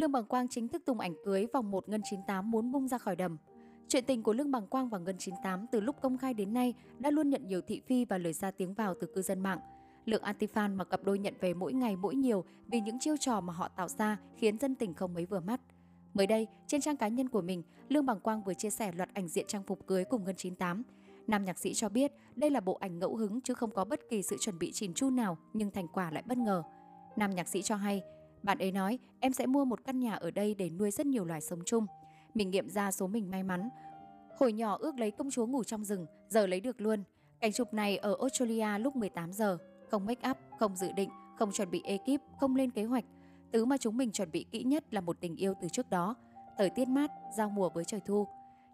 Lương Bằng Quang chính thức tung ảnh cưới vòng 1 Ngân 98 muốn bung ra khỏi đầm. Chuyện tình của Lương Bằng Quang và Ngân 98 từ lúc công khai đến nay đã luôn nhận nhiều thị phi và lời ra tiếng vào từ cư dân mạng. Lượng anti-fan mà cặp đôi nhận về mỗi ngày mỗi nhiều vì những chiêu trò mà họ tạo ra khiến dân tình không mấy vừa mắt. Mới đây, trên trang cá nhân của mình, Lương Bằng Quang vừa chia sẻ loạt ảnh diện trang phục cưới cùng Ngân 98. Nam nhạc sĩ cho biết đây là bộ ảnh ngẫu hứng chứ không có bất kỳ sự chuẩn bị chỉn chu nào, nhưng thành quả lại bất ngờ. Nam nhạc sĩ cho hay, bạn ấy nói em sẽ mua một căn nhà ở đây để nuôi rất nhiều loài sống chung. Mình nghiệm ra số mình may mắn. Hồi nhỏ ước lấy công chúa ngủ trong rừng, giờ lấy được luôn. Cảnh chụp này ở Australia lúc 18 giờ. Không make up, không dự định, không chuẩn bị ekip, không lên kế hoạch. Thứ mà chúng mình chuẩn bị kỹ nhất là một tình yêu từ trước đó. Thời tiết mát, giao mùa với trời thu.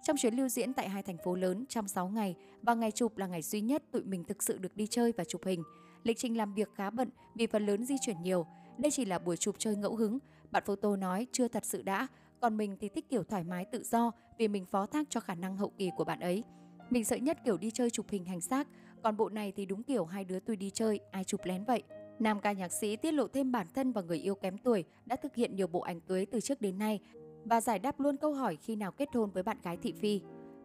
Trong chuyến lưu diễn tại hai thành phố lớn trong 6 ngày và ngày chụp là ngày duy nhất tụi mình thực sự được đi chơi và chụp hình. Lịch trình làm việc khá bận vì phần lớn di chuyển nhiều. Đây chỉ là buổi chụp chơi ngẫu hứng. Bạn photo nói chưa thật sự đã, còn mình thì thích kiểu thoải mái tự do vì mình phó thác cho khả năng hậu kỳ của bạn ấy. Mình sợ nhất kiểu đi chơi chụp hình hành xác, còn bộ này thì đúng kiểu hai đứa tôi đi chơi, ai chụp lén vậy. Nam ca nhạc sĩ tiết lộ thêm bản thân và người yêu kém tuổi đã thực hiện nhiều bộ ảnh cưới từ trước đến nay và giải đáp luôn câu hỏi khi nào kết hôn với bạn gái thị phi.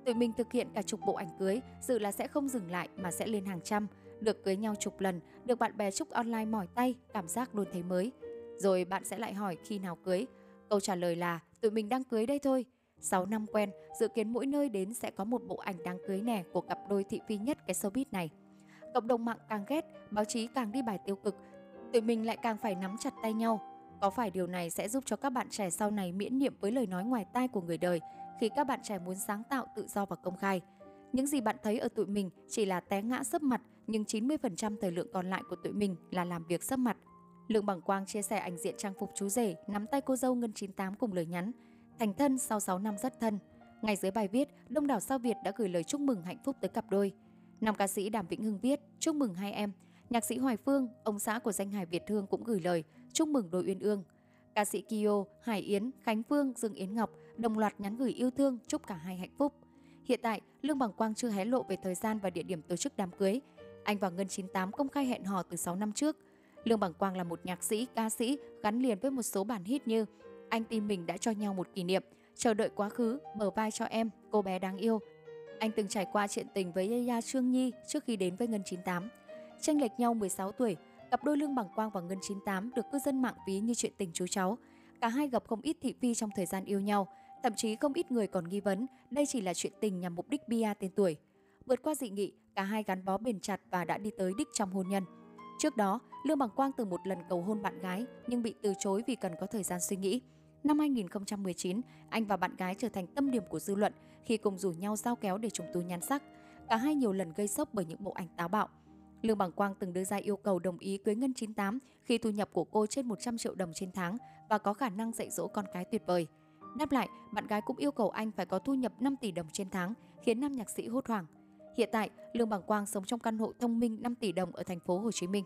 Tụi mình thực hiện cả chục bộ ảnh cưới, dự là sẽ không dừng lại mà sẽ lên hàng trăm, được cưới nhau chục lần, được bạn bè chúc online mỏi tay, cảm giác luôn thấy mới. Rồi bạn sẽ lại hỏi khi nào cưới, câu trả lời là tụi mình đang cưới đây thôi. 6 năm quen, dự kiến mỗi nơi đến sẽ có một bộ ảnh đáng cưới nè của cặp đôi thị phi nhất cái showbiz này. Cộng đồng mạng càng ghét, báo chí càng đi bài tiêu cực, tụi mình lại càng phải nắm chặt tay nhau. Có phải điều này sẽ giúp cho các bạn trẻ sau này miễn niệm với lời nói ngoài tai của người đời khi các bạn trẻ muốn sáng tạo tự do và công khai? Những gì bạn thấy ở tụi mình chỉ là té ngã sấp mặt, nhưng 90% thời lượng còn lại của tụi mình là làm việc sấp mặt. Lương Bằng Quang chia sẻ ảnh diện trang phục chú rể nắm tay cô dâu Ngân 98 cùng lời nhắn thành thân sau 6 năm rất thân. Ngay dưới bài viết, đông đảo sao Việt đã gửi lời chúc mừng hạnh phúc tới cặp đôi. Nam ca sĩ Đàm Vĩnh Hưng viết chúc mừng hai em. Nhạc sĩ Hoài Phương, ông xã của danh hài Việt Hương cũng gửi lời chúc mừng đôi uyên ương. Ca sĩ Kyo, Hải Yến, Khánh Phương, Dương Yến Ngọc đồng loạt nhắn gửi yêu thương chúc cả hai hạnh phúc. Hiện tại, Lương Bằng Quang chưa hé lộ về thời gian và địa điểm tổ chức đám cưới. Anh và Ngân 98 công khai hẹn hò từ 6 năm trước. Lương Bằng Quang là một nhạc sĩ, ca sĩ gắn liền với một số bản hit như Anh tin mình đã cho nhau một kỷ niệm, Chờ đợi quá khứ, Mở vai cho em, Cô bé đáng yêu. Anh từng trải qua chuyện tình với Yaya Trương Nhi trước khi đến với Ngân 98. Chênh lệch nhau 16 tuổi, cặp đôi Lương Bằng Quang và Ngân 98 được cư dân mạng ví như chuyện tình chú cháu. Cả hai gặp không ít thị phi trong thời gian yêu nhau, thậm chí không ít người còn nghi vấn đây chỉ là chuyện tình nhằm mục đích PR tên tuổi. Vượt qua dị nghị, cả hai gắn bó bền chặt và đã đi tới đích trong hôn nhân. Trước đó, Lương Bằng Quang từng một lần cầu hôn bạn gái nhưng bị từ chối vì cần có thời gian suy nghĩ. Năm 2019, anh và bạn gái trở thành tâm điểm của dư luận khi cùng rủ nhau giao kéo để trùng tu nhan sắc. Cả hai nhiều lần gây sốc bởi những bộ ảnh táo bạo. Lương Bằng Quang từng đưa ra yêu cầu đồng ý cưới Ngân 98 khi thu nhập của cô trên 100 triệu đồng trên tháng và có khả năng dạy dỗ con cái tuyệt vời. Đáp lại, bạn gái cũng yêu cầu anh phải có thu nhập 5 tỷ đồng trên tháng, khiến nam nhạc sĩ hốt hoảng. Hiện tại, Lương Bằng Quang sống trong căn hộ thông minh 5 tỷ đồng ở thành phố Hồ Chí Minh.